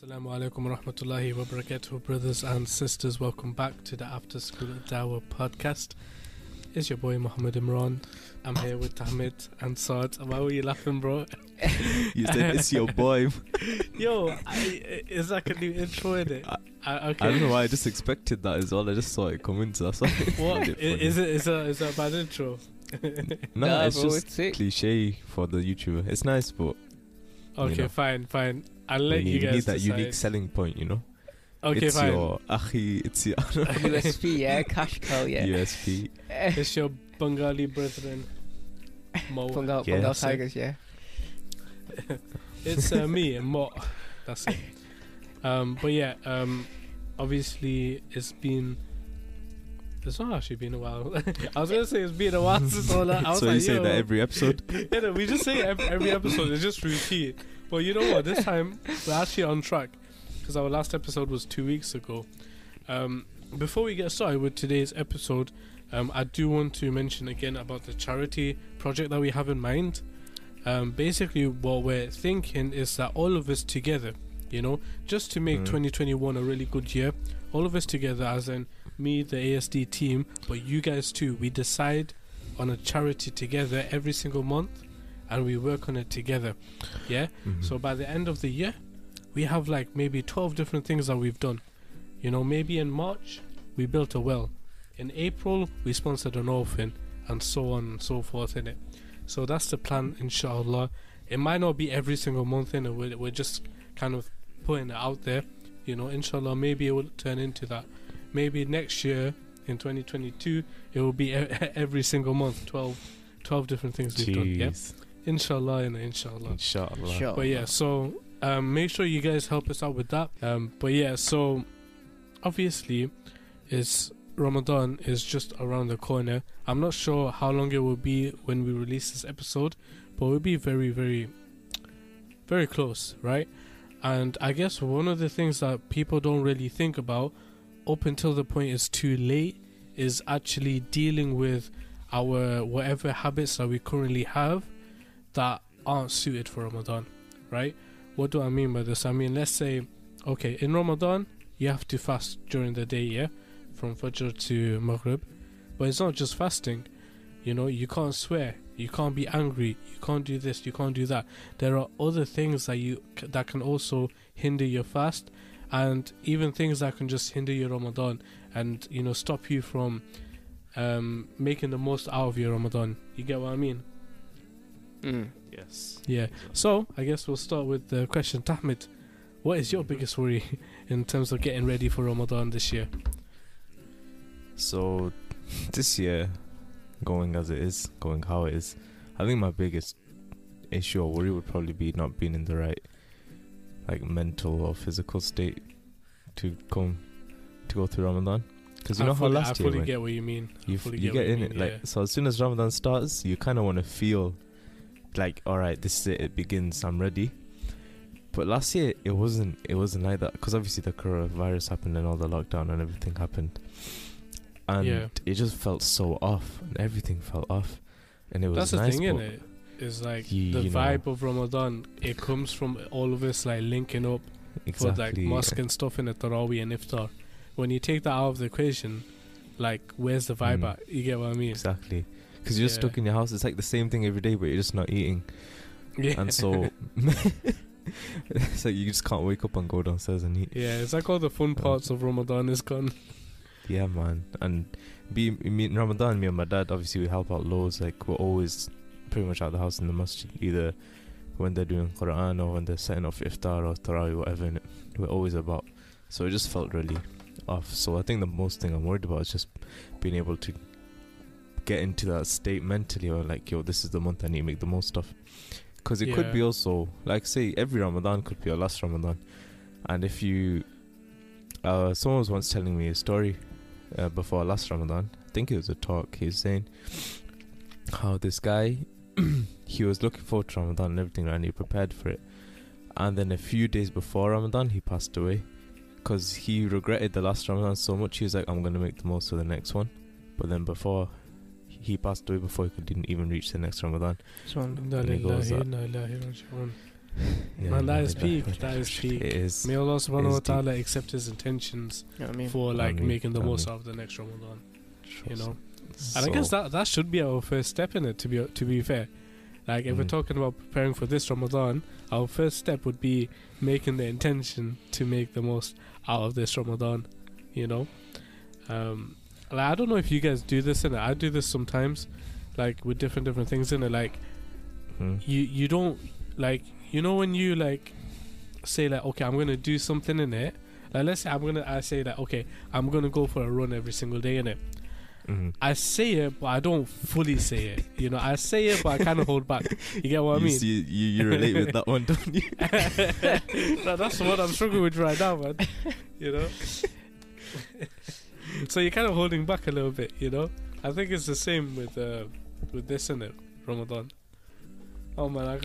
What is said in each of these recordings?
Assalamu alaikum warahmatullahi wabarakatuh, brothers and sisters. Welcome back to the After School Dawa podcast. It's your boy Muhammad Imran. I'm here with Tahmid and Saad. Why were you laughing, bro? You said it's your boy. Yo, it's like a new intro, innit? Okay. I don't know why I just expected that as well. I just saw it coming to us. What? Is that a bad intro? No, it's bro, just it's cliche for the YouTuber. It's nice, but okay, you know. Fine. I'll let you guys decide. You need that unique selling point, you know? Okay, it's fine. Your Akhi, it's your... USP, yeah? Cash cow, yeah. USP. It's your Bengali brethren. Bengal Tigers, yeah. It's me and Mo. That's it. Obviously, it's been... It's not actually been a while. I was going to say it's been a while since all that. So you say that every episode? Yeah, no, we just say every episode. It's just routine. But you know what? This time, we're actually on track. Because our last episode was 2 weeks ago. Before we get started with today's episode, I do want to mention again about the charity project that we have in mind. Basically, what we're thinking is that all of us together, you know, just to make 2021 a really good year, all of us together, as in me, the ASD team, but you guys too, we decide on a charity together every single month. And we work on it together, yeah? Mm-hmm. So by the end of the year, we have like maybe 12 different things that we've done. You know, maybe in March, we built a well. In April, we sponsored an orphan, and so on and so forth, innit? So that's the plan, inshallah. It might not be every single month, innit? We're just kind of putting it out there. You know, inshallah, maybe it will turn into that. Maybe next year, in 2022, it will be every single month, 12 different things we've done, yeah? Inshallah and Inshallah. But yeah, so make sure you guys help us out with that. But yeah, so obviously, it's Ramadan is just around the corner. I'm not sure how long it will be when we release this episode, but we'll be very, very, very close, right? And I guess one of the things that people don't really think about up until the point it's too late is actually dealing with our whatever habits that we currently have that aren't suited for Ramadan, right? What do I mean by this? I mean, let's say, okay, in Ramadan, you have to fast during the day, yeah? From Fajr to Maghrib. But it's not just fasting. You know, you can't swear. You can't be angry. You can't do this. You can't do that. There are other things that can also hinder your fast, and even things that can just hinder your Ramadan and, you know, stop you from making the most out of your Ramadan. You get what I mean? Mm. Yes. Yeah. So I guess we'll start with the question, Tahmid. What is your biggest worry in terms of getting ready for Ramadan this year? So, this year, going how it is, I think my biggest issue or worry would probably be not being in the right, like, mental or physical state to go through Ramadan. Because you know how last year I fully get what you mean. You get in it, like, yeah. So as soon as Ramadan starts, you kind of want to feel like, alright, this is it begins, I'm ready. But last year it wasn't like that, because obviously the coronavirus happened and all the lockdown and everything happened, and yeah, it just felt so off, and everything felt off, and it was nice. That's the thing, innit? It's like the vibe of Ramadan, it comes from all of us like linking up, exactly, for like mosque, yeah, and stuff in the Taraweeh and Iftar. When you take that out of the equation, like, where's the vibe at? You get what I mean? Exactly. Because you're just stuck in your house. It's like the same thing every day, but you're just not eating. Yeah. And so it's like you just can't wake up and go downstairs and eat. Yeah, it's like all the fun parts of Ramadan is gone. Yeah, man. And in Ramadan, me and my dad, obviously, we help out loads. Like, we're always pretty much out of the house in the masjid, either when they're doing Quran or when they're setting off Iftar or Taraweeh, whatever. And we're always about. So it just felt really off. So I think the most thing I'm worried about is just being able to get into that state mentally, or like, yo, this is the month I need to make the most of, because it could be also, like, say every Ramadan could be your last Ramadan. And if you someone was once telling me a story before last Ramadan, I think it was a talk, he was saying how this guy he was looking forward to Ramadan and everything, and he prepared for it, and then a few days before Ramadan he passed away because he regretted the last Ramadan so much. He was like, I'm going to make the most of the next one, but then before he passed away, before he didn't even reach the next Ramadan. So, Man, that is peak. That is peak. It is. May Allah subhanahu wa ta'ala accept his intentions for making the most out of the next Ramadan. You know? So, and I guess that should be our first step in it, to be fair. Like, if we're talking about preparing for this Ramadan, our first step would be making the intention to make the most out of this Ramadan, you know? I don't know if you guys do this, and I do this sometimes, like, with different things in it. Like, you don't, like, you know, when you, like, say, like, okay, I'm going to do something in it. Like, let's say I say that, okay, I'm going to go for a run every single day in it. I say it, but I don't fully say it. You know, I say it, but I kind of hold back. You get what I mean? You relate with that one, don't you? No, that's what I'm struggling with right now, man. You know? So you're kind of holding back a little bit, you know? I think it's the same with this, innit? Ramadan. Oh, man,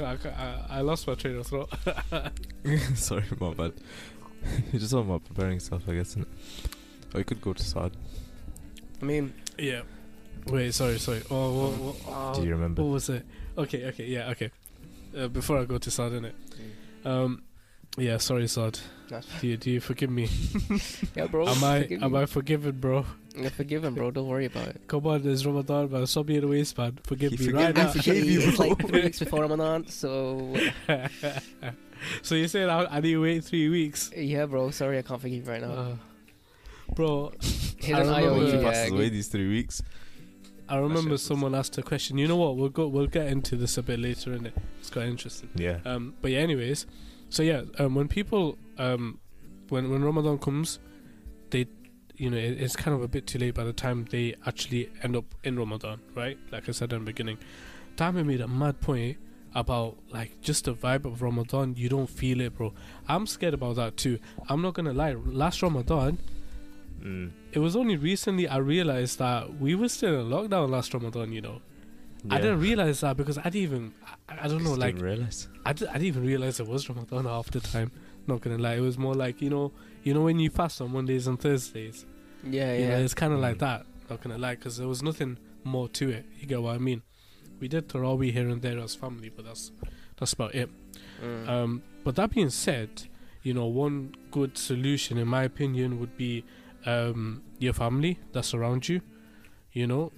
I lost my train of thought. Sorry, my bad. You're just talking about preparing stuff, I guess, innit? Or you could go to Saad. I mean... Yeah. Wait, sorry. Oh, do you remember? What was it? Okay, yeah, okay. Before I go to Saad, innit? Yeah, sorry, Saad. Do you forgive me? Yeah, bro. Am I forgiven, bro? You're forgiven, bro. Don't worry about it. Come on, there's Ramadan, man. Stop being a waste, man. Forgive me right now. I forgave you, bro. It's like 3 weeks before Ramadan, so... So you're saying I need to wait 3 weeks? Yeah, bro. Sorry, I can't forgive you right now. Bro... I remember these 3 weeks. I remember someone asked a question. You know what? We'll get into this a bit later, innit? It's quite interesting. Yeah. But yeah, anyways. So yeah, when people, when Ramadan comes, they, you know, it's kind of a bit too late by the time they actually end up in Ramadan, right? Like I said in the beginning, Tahmid made a mad point about like just the vibe of Ramadan. You don't feel it, bro. I'm scared about that too. I'm not gonna lie. Last Ramadan. It was only recently I realised that we were still in lockdown last Ramadan, you know. Yeah. I didn't realise that because I didn't even... I don't know, like... I didn't even realise it was Ramadan half the time. Not gonna lie. It was more like, you know when you fast on Mondays and Thursdays? Yeah, yeah. Know, it's kind of like that. Not gonna lie, because there was nothing more to it. You get what I mean? We did Taraweeh here and there as family, but that's about it. But that being said, you know, one good solution, in my opinion, would be... your family that's around you, you know,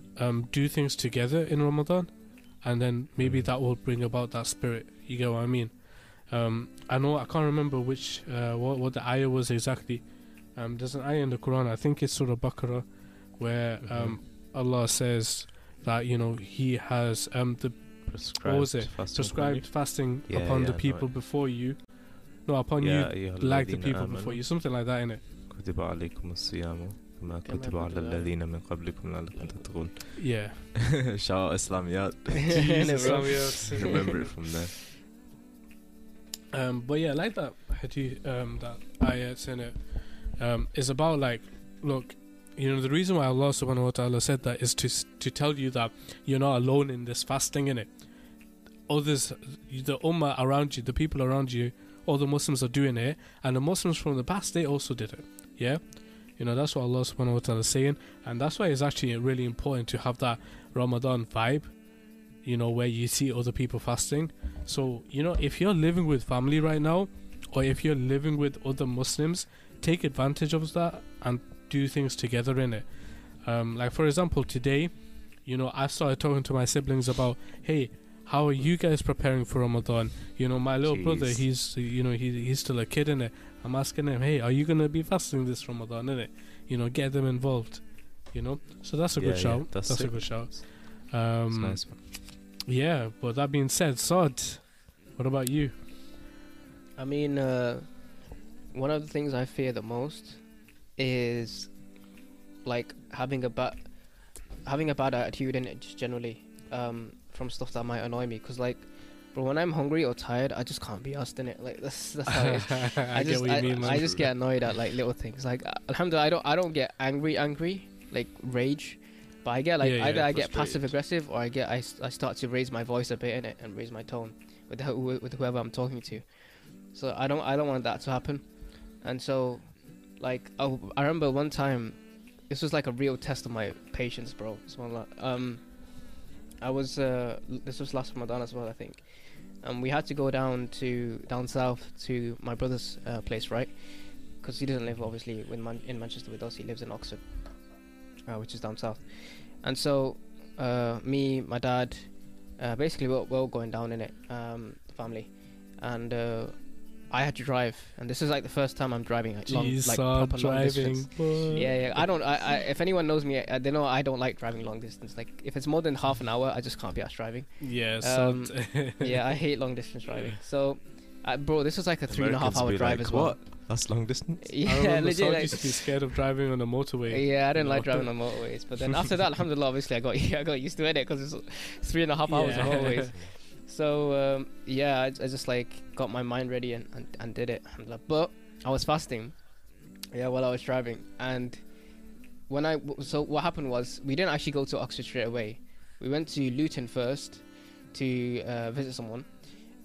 do things together in Ramadan, and then maybe that will bring about that spirit. You get what I mean? I know I can't remember which what the ayah was exactly. There's an ayah in the Quran, I think it's Surah Baqarah, where Allah says that, you know, He has the prescribed fasting upon the people before you, like the people before you, something like that, innit? Yeah. Shout out Islamiyat. Islamiyat. Remember it from there. But yeah, like that hadith, that ayat's in it, is about like, look, you know, the reason why Allah subhanahu wa ta'ala said that is to tell you that you're not alone in this fasting, in it. Others, the ummah around you, the people around you, all the Muslims are doing it, and the Muslims from the past, they also did it. Yeah, you know, that's what Allah subhanahu wa ta'ala is saying, and that's why it's actually really important to have that Ramadan vibe, you know, where you see other people fasting. So, you know, if you're living with family right now, or if you're living with other Muslims, take advantage of that and do things together in it. Like, for example, today, you know, I started talking to my siblings about, hey, how are you guys preparing for Ramadan? You know, my little brother, he's, you know, he's still a kid, innit? I'm asking him, hey, are you going to be fasting this Ramadan, innit? You know, get them involved, you know? So that's a good shout. That's a good shout. Nice one. Yeah, but that being said, Saad, what about you? I mean, one of the things I fear the most is, like, having a bad attitude, innit, just generally. From stuff that might annoy me, because like, bro, when I'm hungry or tired, I just can't be arsed, in it. Like that's how it is. I just get annoyed at like little things. Like alhamdulillah, I don't get angry like rage, but I get like either I get passive aggressive, or I start to raise my voice a bit, in it, and raise my tone with whoever I'm talking to. So I don't want that to happen. And so like I remember one time, this was like a real test of my patience, bro. Subhanallah. I was this was last Ramadan as well, I think, and we had to go down south to my brother's place, right? Because he doesn't live obviously in Manchester with us. He lives in Oxford, which is down south. And so me, my dad, basically we're all going down in it, the family, and I had to drive, and this is like the first time I'm driving like long distance. Yeah, yeah. I if anyone knows me, they know I don't like driving long distance. Like if it's more than half an hour, I just can't be asked driving. Yeah, yeah, I hate long distance driving. Yeah. So, bro, this was like a 3.5 hour drive as well. That's long distance. Yeah, legit. I used to be scared of driving on a motorway. Yeah, I didn't like driving on motorways, but then after that, alhamdulillah, obviously I got used to it because it's 3.5 hours on motorways. So yeah, I just like got my mind ready and did it. But I was fasting, yeah, while I was driving. And when so what happened was we didn't actually go to Oxford straight away. We went to Luton first to visit someone,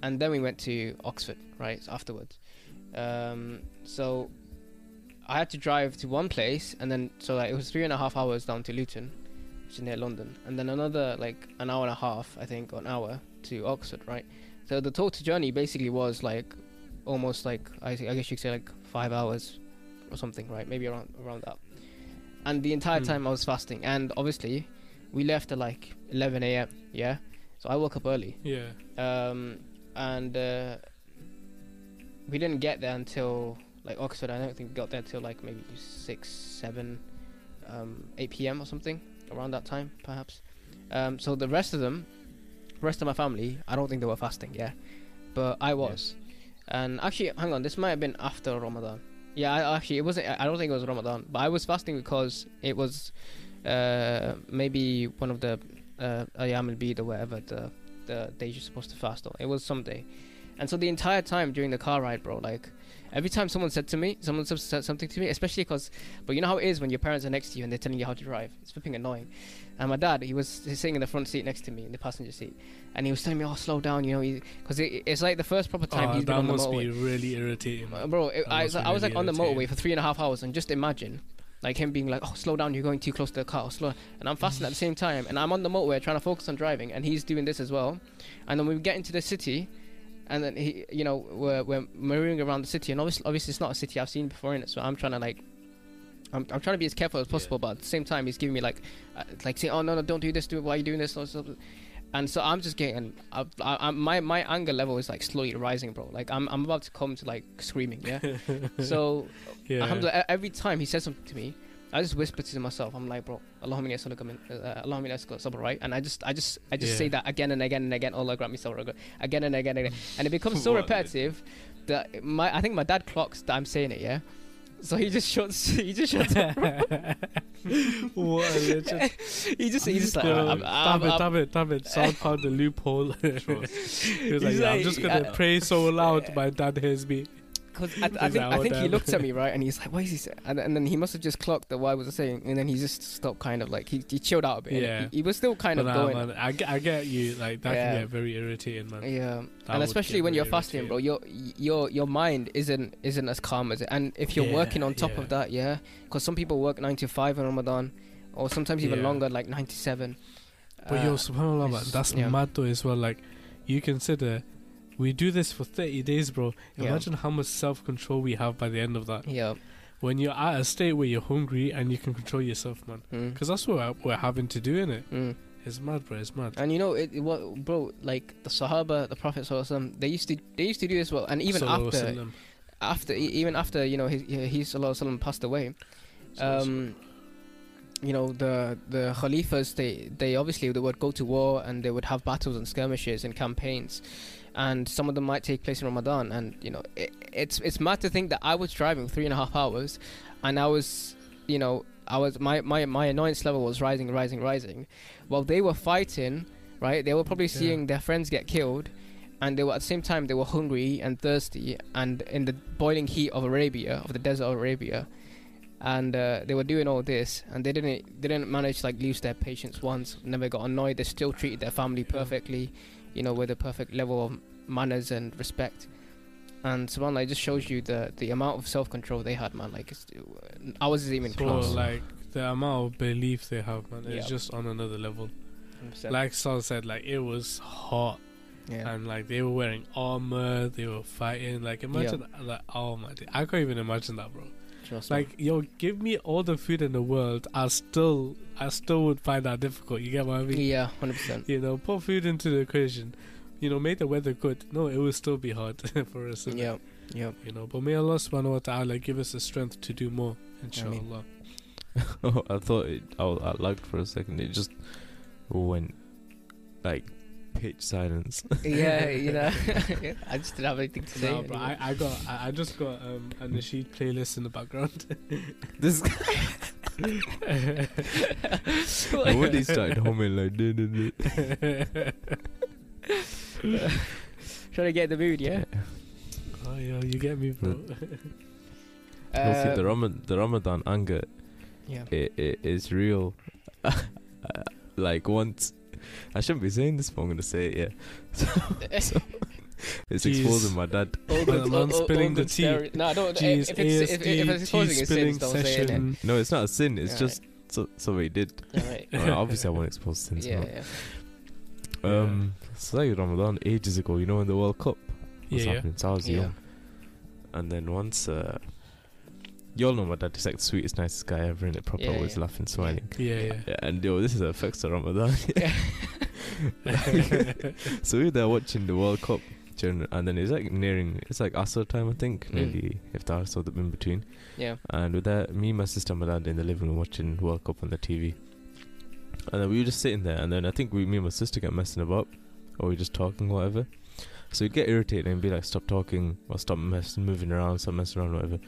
and then we went to Oxford right afterwards. So I had to drive to one place, and then so like it was 3.5 hours down to Luton, which is near London, and then another like an hour and a half, I think, or an hour to Oxford, right? So the total journey basically was like almost like I guess you could say like 5 hours or something, right? Maybe around that. And the entire time I was fasting, and obviously we left at like 11 a.m. yeah, so I woke up early. Yeah. And we didn't get there until like Oxford. I don't think we got there till like maybe 6, 7 8 p.m. or something, around that time perhaps. So the rest of my family, I don't think they were fasting, yeah, but I was. Yeah. And actually, hang on, this might have been after Ramadan. Yeah, it wasn't. I don't think it was Ramadan, but I was fasting because it was maybe one of the Ayam al Bid or whatever the days you're supposed to fast on. It was some day. And so the entire time during the car ride, bro, like every time someone said something to me, especially because, but you know how it is when your parents are next to you and they're telling you how to drive. It's flipping annoying. And my dad, he's sitting in the front seat next to me in the passenger seat, and he was telling me, "Oh, slow down," you know, because it's like the first proper time he's been on the motorway. That must be really irritating, bro. I was on the motorway for 3.5 hours, and just imagine, like him being like, "Oh, slow down! You're going too close to the car." Slow. And I'm fasting at the same time, and I'm on the motorway trying to focus on driving, and he's doing this as well. And then we get into the city. And then he, you know, we're maneuvering around the city, and obviously it's not a city I've seen before in it. So I'm trying to like, I'm trying to be as careful as possible, but at the same time he's giving me like saying, "Oh no, don't do this, do it. Why are you doing this?" And so I'm just getting, my anger level is like slowly rising, bro. Like I'm about to come to like screaming, yeah. So alhamdulillah, every time he says something to me, I just whisper to myself. I'm like, bro, Allahumma Allahumma, right? And I just say that again and again and again. Allah grant me sabr, again and again and again. And it becomes so repetitive that I think my dad clocks that I'm saying it, yeah. So he just shuts up. What? He's just like, damn it, Saad found the loophole. He was like, yeah, I'm just gonna pray so loud, my dad hears me. Because I think he looked at me, right, and he's like, "What is he saying?" And then he must have just clocked that what I was saying, and then he just stopped, kind of like he chilled out a bit. Yeah, he was still kind of going. Man, I get you, like that can get very irritating, man. Yeah, that, and especially when you're fasting, bro, your mind isn't as calm as it. And if you're working on top of that, yeah, because some people work 9 to 5 in Ramadan, or sometimes even longer, like 9 to 7. But yo, subhanallah, man, that's mad though as well. Like, you consider. We do this for 30 days, bro. Imagine how much self-control we have by the end of that. Yeah. When you're at a state where you're hungry and you can control yourself, man. Because that's what we're having to do, innit? It's mad, bro. It's mad. And you know, bro, like the Sahaba, the Prophet Sallallahu Alaihi Wasallam, they used to do this well. And even after you know, he Sallallahu Alaihi Wasallam passed away, you know, the Khalifas, they obviously would go to war, and they would have battles and skirmishes and campaigns. And some of them might take place in Ramadan, and you know, it's mad to think that I was driving 3.5 hours, and I was, you know, my annoyance level was rising, while they were fighting, right? They were probably seeing their friends get killed, and they were at the same time they were hungry and thirsty, and in the boiling heat of Arabia, of the desert of Arabia, and they were doing all this, and they didn't manage to like lose their patience once. Never got annoyed. They still treated their family perfectly. You know, with a perfect level of manners and respect. And subhanAllah, it just shows you the amount of self-control they had, man. Like, ours isn't even close. Like, the amount of belief they have, man, it's just on another level. 100%. Like Saad said, like, it was hot. Yeah. And like they were wearing armor, they were fighting. Like imagine, like oh my, I can't even imagine that, bro. Trust like me. Yo, give me all the food in the world, I still would find that difficult. You get what I mean? Yeah, 100%. You know, put food into the equation. You know, make the weather good. No, it will still be hard for us. Yeah, yeah. You know, but may Allah subhanahu wa ta'ala give us the strength to do more. Inshallah. Oh, I thought I lagged for a second. It just went like pitch silence. Yeah, you know. I just didn't have anything to say. No, bro, I just got a Nasheed playlist in the background. This Woody started humming like trying to get the mood, yeah. Oh yeah, you get me, bro. See, the Ramadan anger. Yeah. It is real. Like once, I shouldn't be saying this, but I'm gonna say it. Yeah. So it's jeez. Exposing my dad. I'm spilling the tea. No, don't. Jeez, if it's exposing a sin, don't say it. Then. No, it's not a sin. It's all just right. so we did. Right. Well, obviously, I won't expose sins. Yeah, yeah. So like Ramadan ages ago, you know, in the World Cup was happening. So I was young, and then once. You all know my dad is like the sweetest, nicest guy ever, in it proper, always laughing, smiling. Yeah. And yo, this is the effects of Ramadan. So we were there watching the World Cup during, and then it's like nearing, it's like Asr time, I think, nearly Iftar, so the in between. Yeah. And with that, me, my sister, my dad in the living room watching World Cup on the TV. And then we were just sitting there, and then I think me and my sister get messing about, or we just talking, whatever. So we get irritated and be like, stop talking, or stop moving around, stop messing around, whatever.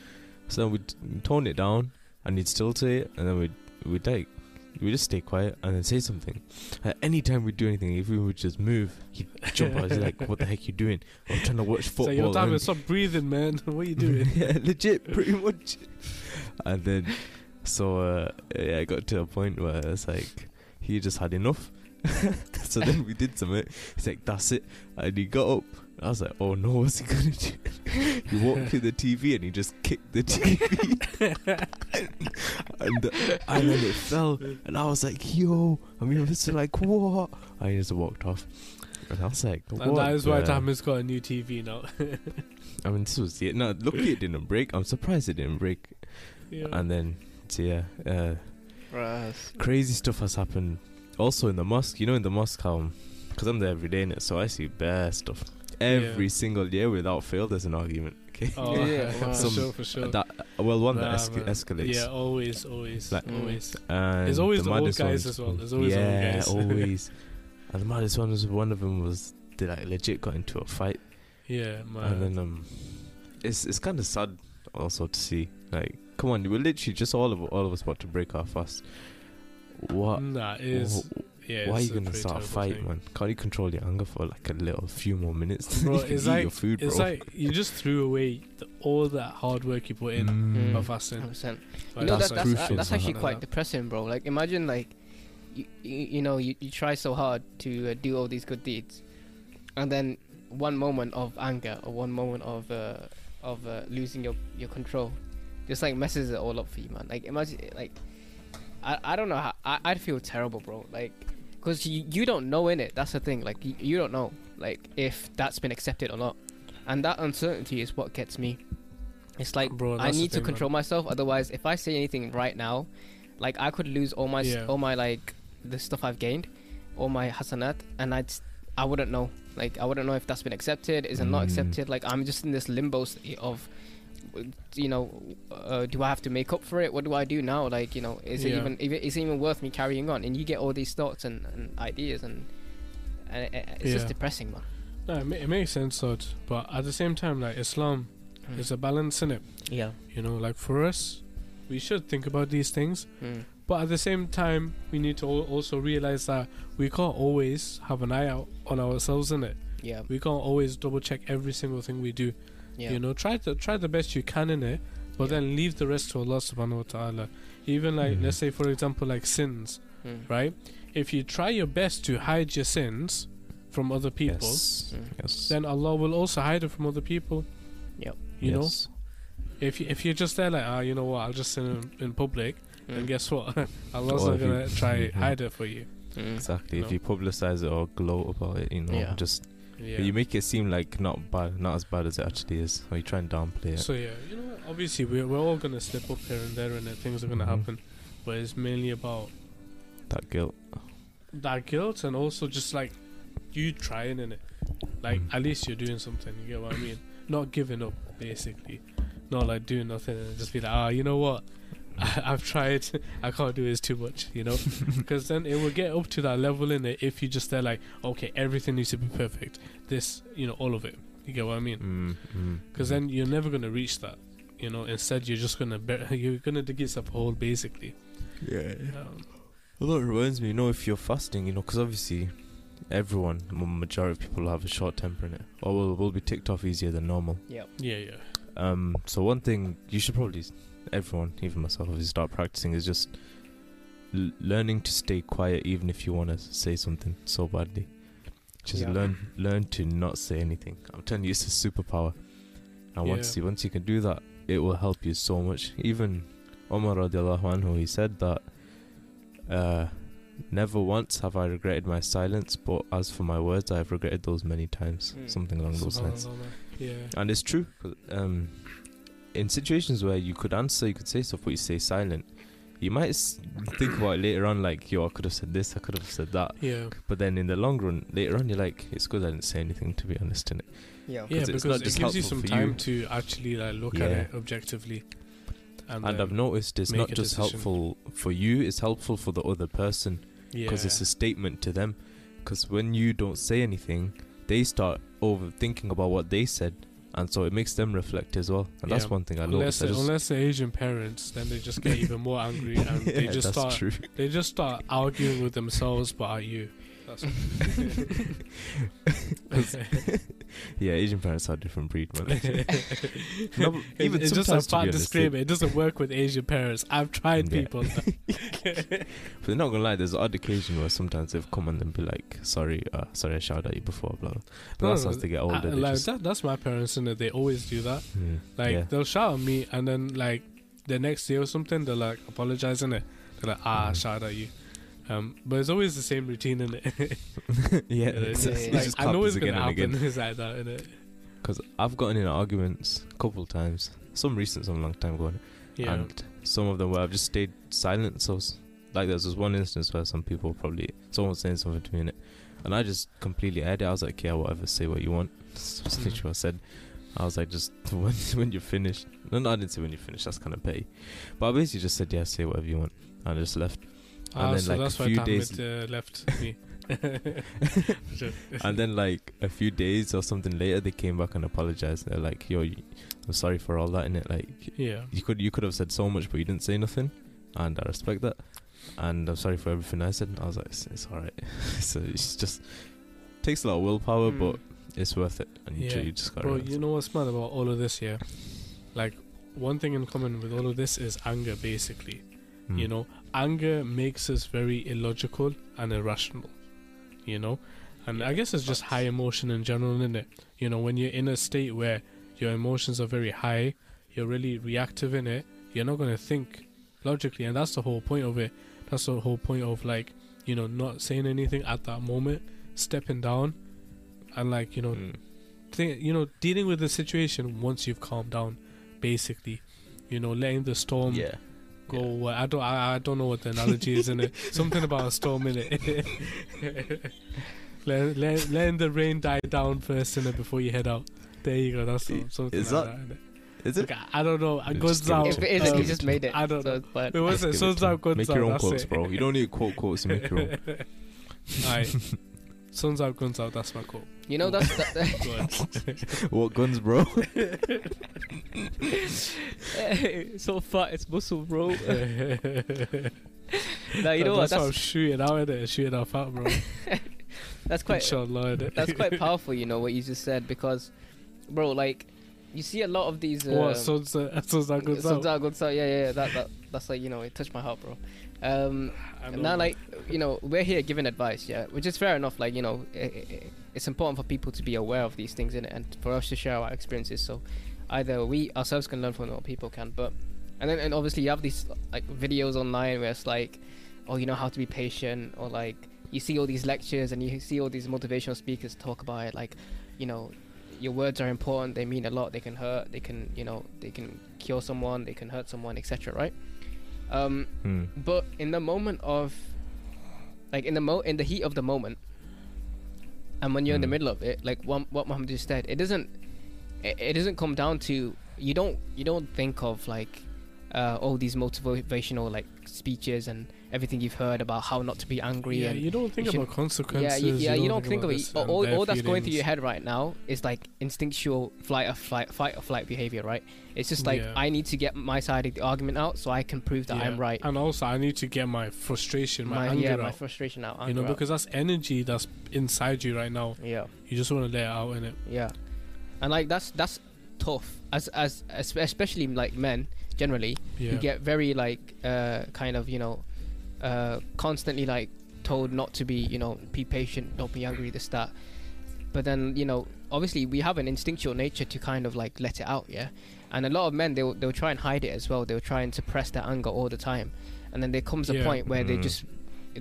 So then we tone it down, and he'd still say it, and then we just stay quiet and then say something. Anytime we do anything, if we would just move, he'd jump out. He's like, "What the heck you doing? I'm trying to watch football." So your time is stop breathing, man. What are you doing? Yeah, legit, pretty much. And then, I got to a point where it's like he just had enough. So then we did something. He's like, "That's it," and he got up. I was like, oh no, what's he gonna do? He walked to the TV and he just kicked the TV. and then it fell, and I was like, yo, I mean, this is like, what? I just walked off, and I was like, what? And that is why Tahmid's got a new TV now. I mean, this was it. No, luckily it didn't break. I'm surprised it didn't break. Yeah. And then, crazy stuff has happened. Also in the mosque, you know, in the mosque, because I'm there every day in it, so I see bad stuff. Every single year, without fail, there's an argument. Okay. Oh, yeah, wow. For sure. That escalates. Yeah, always. And there's always the old guys as well. There's always old guys. Always. And the maddest one was, one of them was, they like legit got into a fight. Yeah, man. And then it's kind of sad also to see. Like, come on, we're literally just all of us about to break our fast. What? Nah, it is. Yeah, why are you gonna start a fight, man? Can't you control your anger for like a little few more minutes? Bro, it's like your food, it's like you just threw away all that hard work you put in by fasting. 100%. You know, that's actually quite depressing, bro. Like imagine like you try so hard to do all these good deeds, and then one moment of anger or one moment of losing your control just like messes it all up for you, man. Like imagine like. I don't know how I'd feel terrible, bro. Like, cause you don't know, innit. That's the thing. Like you don't know, like if that's been accepted or not, and that uncertainty is what gets me. It's like, bro, I need to control myself. Otherwise, if I say anything right now, like I could lose all my like the stuff I've gained, all my hasanat, and I wouldn't know. Like I wouldn't know if that's been accepted, is it not accepted. Like I'm just in this limbo state of. You know, do I have to make up for it? What do I do now? Like, you know, is it even worth me carrying on? And you get all these thoughts and ideas, and it's just depressing, man. No, it makes sense, Saad, but at the same time, like Islam, there's a balance in it. Yeah, you know, like for us, we should think about these things, but at the same time, we need to also realize that we can't always have an eye out on ourselves in it. Yeah, we can't always double check every single thing we do. Yeah. You know, try the best you can in it, but then leave the rest to Allah subhanahu wa ta'ala. Even like let's say for example like sins, right? If you try your best to hide your sins from other people, then Allah will also hide it from other people. Yep. You know? If you're just there like, you know what, I'll just sin in public, then guess what? Allah's not gonna try hide it for you. Exactly. You know? If you publicize it or gloat about it, you know, just Yeah. But you make it seem like not bad, not as bad as it actually is. Or you try and downplay it. So yeah, you know, obviously we're all gonna slip up here and there, and things are gonna happen. But it's mainly about that guilt. That guilt, and also just like you trying in it. Like at least you're doing something. You get what I mean? Not giving up, basically. Not like doing nothing and just be like, ah, you know what? I've tried. I can't do it. It's too much, you know. Because then it will get up to that level in it if you just there like, okay, everything needs to be perfect. This, you know, all of it. You get what I mean? Because then you're never gonna reach that. You know, instead you're just gonna you're gonna dig yourself a hole, basically. Yeah. Although it reminds me, you know, if you're fasting, you know, because obviously everyone, majority of people have a short temper in it, or will be ticked off easier than normal. Yeah. Yeah. Yeah. So one thing you should probably, everyone, even myself, if you start practicing, is just learning to stay quiet, even if you want to say something so badly. Just learn to not say anything. I'm telling you, it's a superpower. And once you can do that, it will help you so much. Even Omar radiallahu anhu, he said that never once have I regretted my silence, but as for my words, I have regretted those many times. Something along those lines. Yeah. And it's true. In situations where you could answer, you could say stuff, but you stay silent, you might think about it later on, like, yo, I could have said this, I could have said that. Yeah. But then in the long run, later on, you're like, it's good I didn't say anything, to be honest, innit? Yeah. Yeah, because it gives you some time to actually like look at it objectively. And I've noticed it's not just helpful for you, it's helpful for the other person, because it's a statement to them. Because when you don't say anything, they start overthinking about what they said. And so it makes them reflect as well. And that's one thing I noticed. Unless they're Asian parents, then they just get even more angry. And they just start arguing with themselves, but at you. That's yeah, Asian parents are a different breed, man. No, even it's just a fat disclaimer. It doesn't work with Asian parents. I've tried people. But they're not gonna lie, there's odd occasion where sometimes they've come and then be like, sorry I shouted at you before, blah, blah. But that's as they get older. Like that's my parents, and they always do that. They'll shout at me, and then like the next day or something, they're like apologizing it. They're like, I shouted at you. But it's always the same routine, innit? Like, I know it's gonna happen. It's like that, innit? Because I've gotten in arguments a couple of times, some recent, some long time ago, and some of them where I've just stayed silent. So like there's this one instance where someone was saying something to me, innit? And I just completely aired it. I was like, yeah, whatever, say what you want. That's literally what I said. I was like, just when you're finished. No, I didn't say when you're finished, that's kind of petty. But I basically just said, yeah, say whatever you want, and I just left. And then, so like, that's why Ahmed left me. And then like a few days or something later, they came back and apologized. They're like, yo, I'm sorry for all that, innit? Like, you could have said so much, but you didn't say nothing, and I respect that, and I'm sorry for everything I said. And I was like, it's alright. So it's just takes a lot of willpower, but it's worth it. And you just gotta you know what's mad about all of this? Like, one thing in common with all of this is anger, basically. You know, anger makes us very illogical and irrational, you know. And I guess it's just high emotion in general, isn't it? You know, when you're in a state where your emotions are very high, you're really reactive in it, you're not going to think logically. And that's the whole point of it. That's the whole point of, like, you know, not saying anything at that moment, stepping down, and, like, you know, dealing with the situation once you've calmed down, basically, you know, letting the storm go. I don't know what the analogy is in it. Something about a storm in it. Letting the rain die down first in it before you head out. There you go. That's something is like that. Is it? Like, I don't know. It goes down. If it is, you just made it. I don't know. It was it. So goes make your own quotes, bro. You don't need quotes. Make your own. Alright. Suns out, guns out. That's my quote. You know, that's what guns, bro. So far, it's muscle, bro. Now you know what? That's shooting out there, shooting out fat, bro. That's quite. Inshallah, that's quite powerful. You know what you just said, because, bro, like, you see a lot of these. What suns out, guns out. Suns out, guns out. Yeah. That's like, you know, it touched my heart, bro. Now, like, you know, we're here giving advice, which is fair enough. Like, you know, it's important for people to be aware of these things, and for us to share our experiences, so either we ourselves can learn from what people can, and obviously you have these like videos online where it's like, oh, you know, how to be patient, or like you see all these lectures and you see all these motivational speakers talk about it, like, you know, your words are important, they mean a lot, they can hurt, they can, you know, they can cure someone, they can hurt someone, etc., right? But in the moment of, like, in the heat of the moment, and when you're in the middle of it, like what Muhammad just said, it doesn't come down to, you don't think of like all these motivational like speeches and everything you've heard about how not to be angry. Yeah, and you don't think about consequences. Yeah, you don't think of it. All that's going through your head right now is like instinctual fight or flight behavior, right? It's just like, I need to get my side of the argument out so I can prove that I'm right. And also, I need to get my frustration, my anger out. My frustration out. You know, because that's energy that's inside you right now. Yeah. You just want to let it out, innit? Yeah. And like that's tough, as especially like men. Generally, you get very like kind of, you know, constantly like told not to be, you know, be patient, don't be angry, this, that. But then, you know, obviously we have an instinctual nature to kind of like let it out, yeah. And a lot of men, they'll try and hide it as well. They'll try and suppress their anger all the time, and then there comes a point where they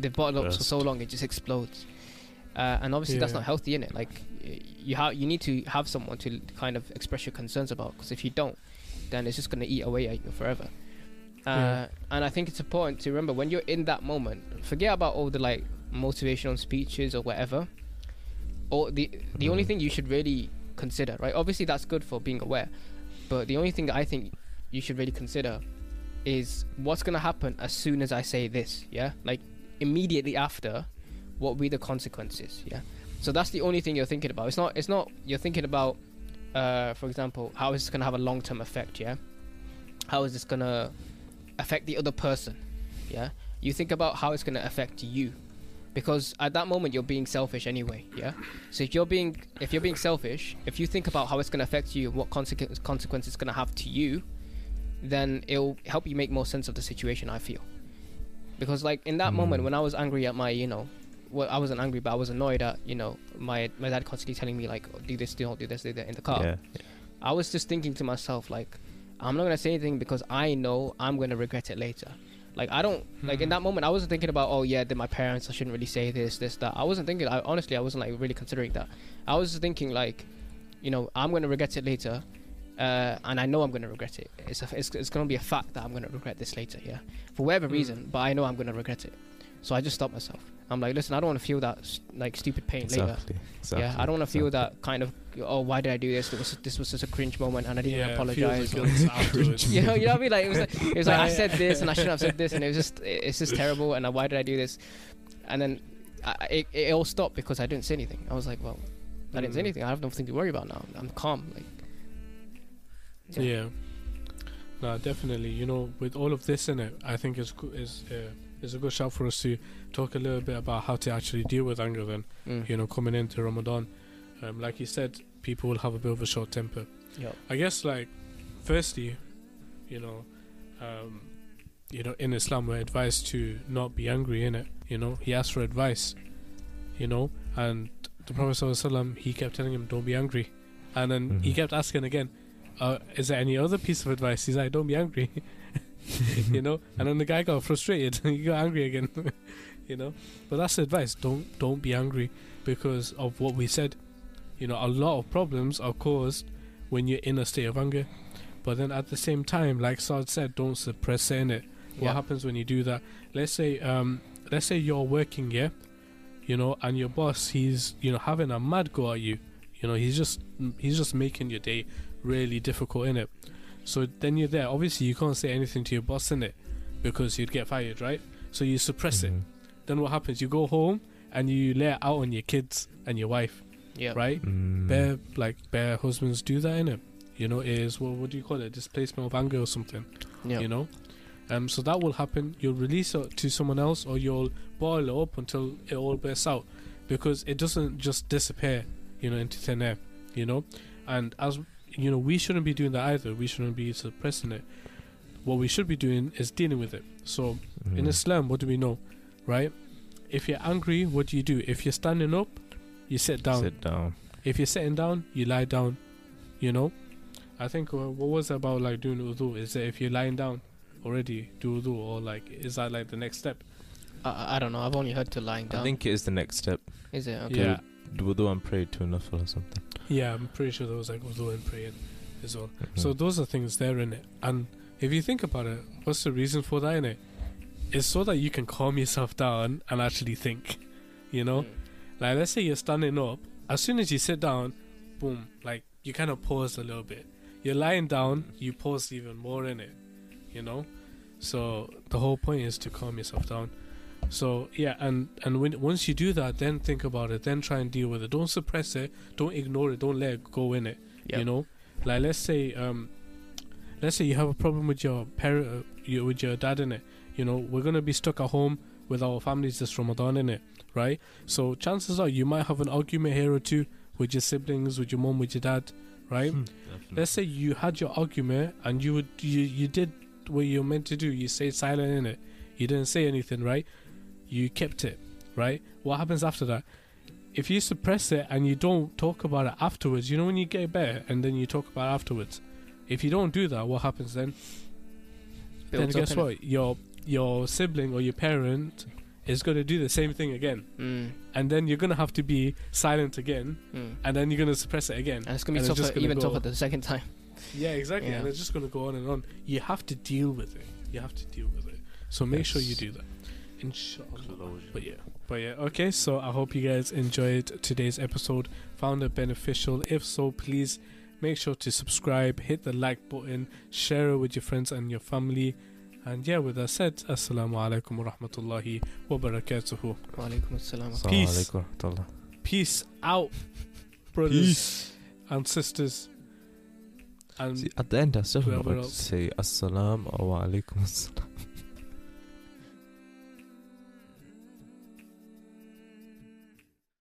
bottle up for so long it just explodes. And obviously that's not healthy, innit? Like you need to have someone to kind of express your concerns about, because if you don't, then it's just going to eat away at you forever. And I think it's important to remember, when you're in that moment, forget about all the like motivational speeches or whatever. Or the only thing you should really consider, right? Obviously that's good for being aware, but the only thing that I think you should really consider is what's going to happen as soon as I say this, yeah? Like immediately after, what will be the consequences, yeah? So that's the only thing you're thinking about. It's not you're thinking about, for example, how is this going to have a long-term effect, yeah? How is this going to affect the other person, yeah? You think about how it's going to affect you, because at that moment you're being selfish anyway, yeah? So if you're being selfish, if you think about how it's going to affect you, what consequence it's going to have to you, then it'll help you make more sense of the situation, I feel. Because like in that moment when I was angry at my, you know, well, I wasn't angry, but I was annoyed at, you know, my dad constantly telling me like, oh, do this, don't do this, do that in the car. Yeah. I was just thinking to myself like, I'm not gonna say anything because I know I'm gonna regret it later. Like I don't like in that moment I wasn't thinking about, oh yeah, they're my parents, I shouldn't really say this, that. I wasn't thinking. Honestly, I wasn't like really considering that. I was just thinking like, you know, I'm gonna regret it later, and I know I'm gonna regret it. It's gonna be a fact that I'm gonna regret this later. Yeah, for whatever reason, but I know I'm gonna regret it. So I just stopped myself. I'm like, listen, I don't want to feel that like stupid pain later. Yeah, I don't want to feel that kind of, oh, why did I do this? This was such a cringe moment, and I didn't even apologize. You know what I mean? Like it was like I said this, and I shouldn't have said this, and it's just terrible. And why did I do this? And then it all stopped because I didn't say anything. I was like, well, I didn't say anything. I have nothing to worry about now. I'm calm. Like, yeah. No, definitely. You know, with all of this in it, I think it's a good shout for us to talk a little bit about how to actually deal with anger then, you know, coming into Ramadan. Like you said, people will have a bit of a short temper. Yep. I guess, like, firstly, you know, in Islam, we're advised to not be angry, innit? You know, he asked for advice, you know, and the Prophet ﷺ, he kept telling him, don't be angry. And then he kept asking again, is there any other piece of advice? He's like, don't be angry. You know, and then the guy got frustrated. He got angry again. You know, but that's the advice. Don't be angry, because of what we said. You know, a lot of problems are caused when you're in a state of anger. But then at the same time, like Saad said, don't suppress it, innit? What happens when you do that? Let's say you're working, yeah, you know, and your boss, he's, you know, having a mad go at you. You know, he's just making your day really difficult, innit? So then you're there. Obviously, you can't say anything to your boss, innit? Because you'd get fired, right? So you suppress it. Then what happens? You go home and you lay it out on your kids and your wife, right? Bare husbands do that, innit? You know, it is, what do you call it? Displacement of anger or something, you know? So that will happen. You'll release it to someone else, or you'll boil it up until it all bursts out, because it doesn't just disappear, you know, into thin air, you know? And as... you know, we shouldn't be doing that either. We shouldn't be suppressing it. What we should be doing is dealing with it. So in Islam, what do we know, right? If you're angry, what do you do? If you're standing up, you sit down. If you're sitting down, you lie down. You know, I think what was it about like doing Udu is that if you're lying down already, do Udu, or like, is that like the next step? I don't know. I've only heard to lying down. I think it is the next step. Is it? Okay. Yeah. Wudu and pray to nafil or something. Yeah, I'm pretty sure there was like wudu and praying as well. Mm-hmm. So those are things there in it. And if you think about it, what's the reason for that in it? It's so that you can calm yourself down and actually think, you know? Like, let's say you're standing up. As soon as you sit down, boom, like, you kind of pause a little bit. You're lying down, you pause even more in it, you know? So the whole point is to calm yourself down. So, yeah, and when once you do that, then think about it. Then try and deal with it. Don't suppress it. Don't ignore it. Don't let it go in it, you know? Like, let's say you have a problem with your parent, with your dad in it. You know, we're going to be stuck at home with our families this Ramadan, innit? Right? So chances are you might have an argument here or two with your siblings, with your mom, with your dad, right? Let's say you had your argument and you did what you're meant to do. You stayed silent, innit? You didn't say anything, right? You kept it, right? What happens after that? If you suppress it and you don't talk about it afterwards, you know, when you get better and then you talk about it afterwards. If you don't do that, what happens then? Builds then guess what? Your sibling or your parent is going to do the same thing again, and then you're going to have to be silent again, and then you're going to suppress it again, and it's going to be tougher, even tougher the second time. Yeah, exactly. Yeah. And it's just going to go on and on. You have to deal with it. So make sure you do that, inshallah. But yeah. Okay, so I hope you guys enjoyed today's episode, found it beneficial. If so, please make sure to subscribe, hit the like button, share it with your friends and your family. And yeah, with that said, Assalamu alaikum warahmatullahi wabarakatuh. Wa alaikum assalam. Peace. Peace out, brothers and sisters. And see, at the end, I still want to say Assalamu alaikum.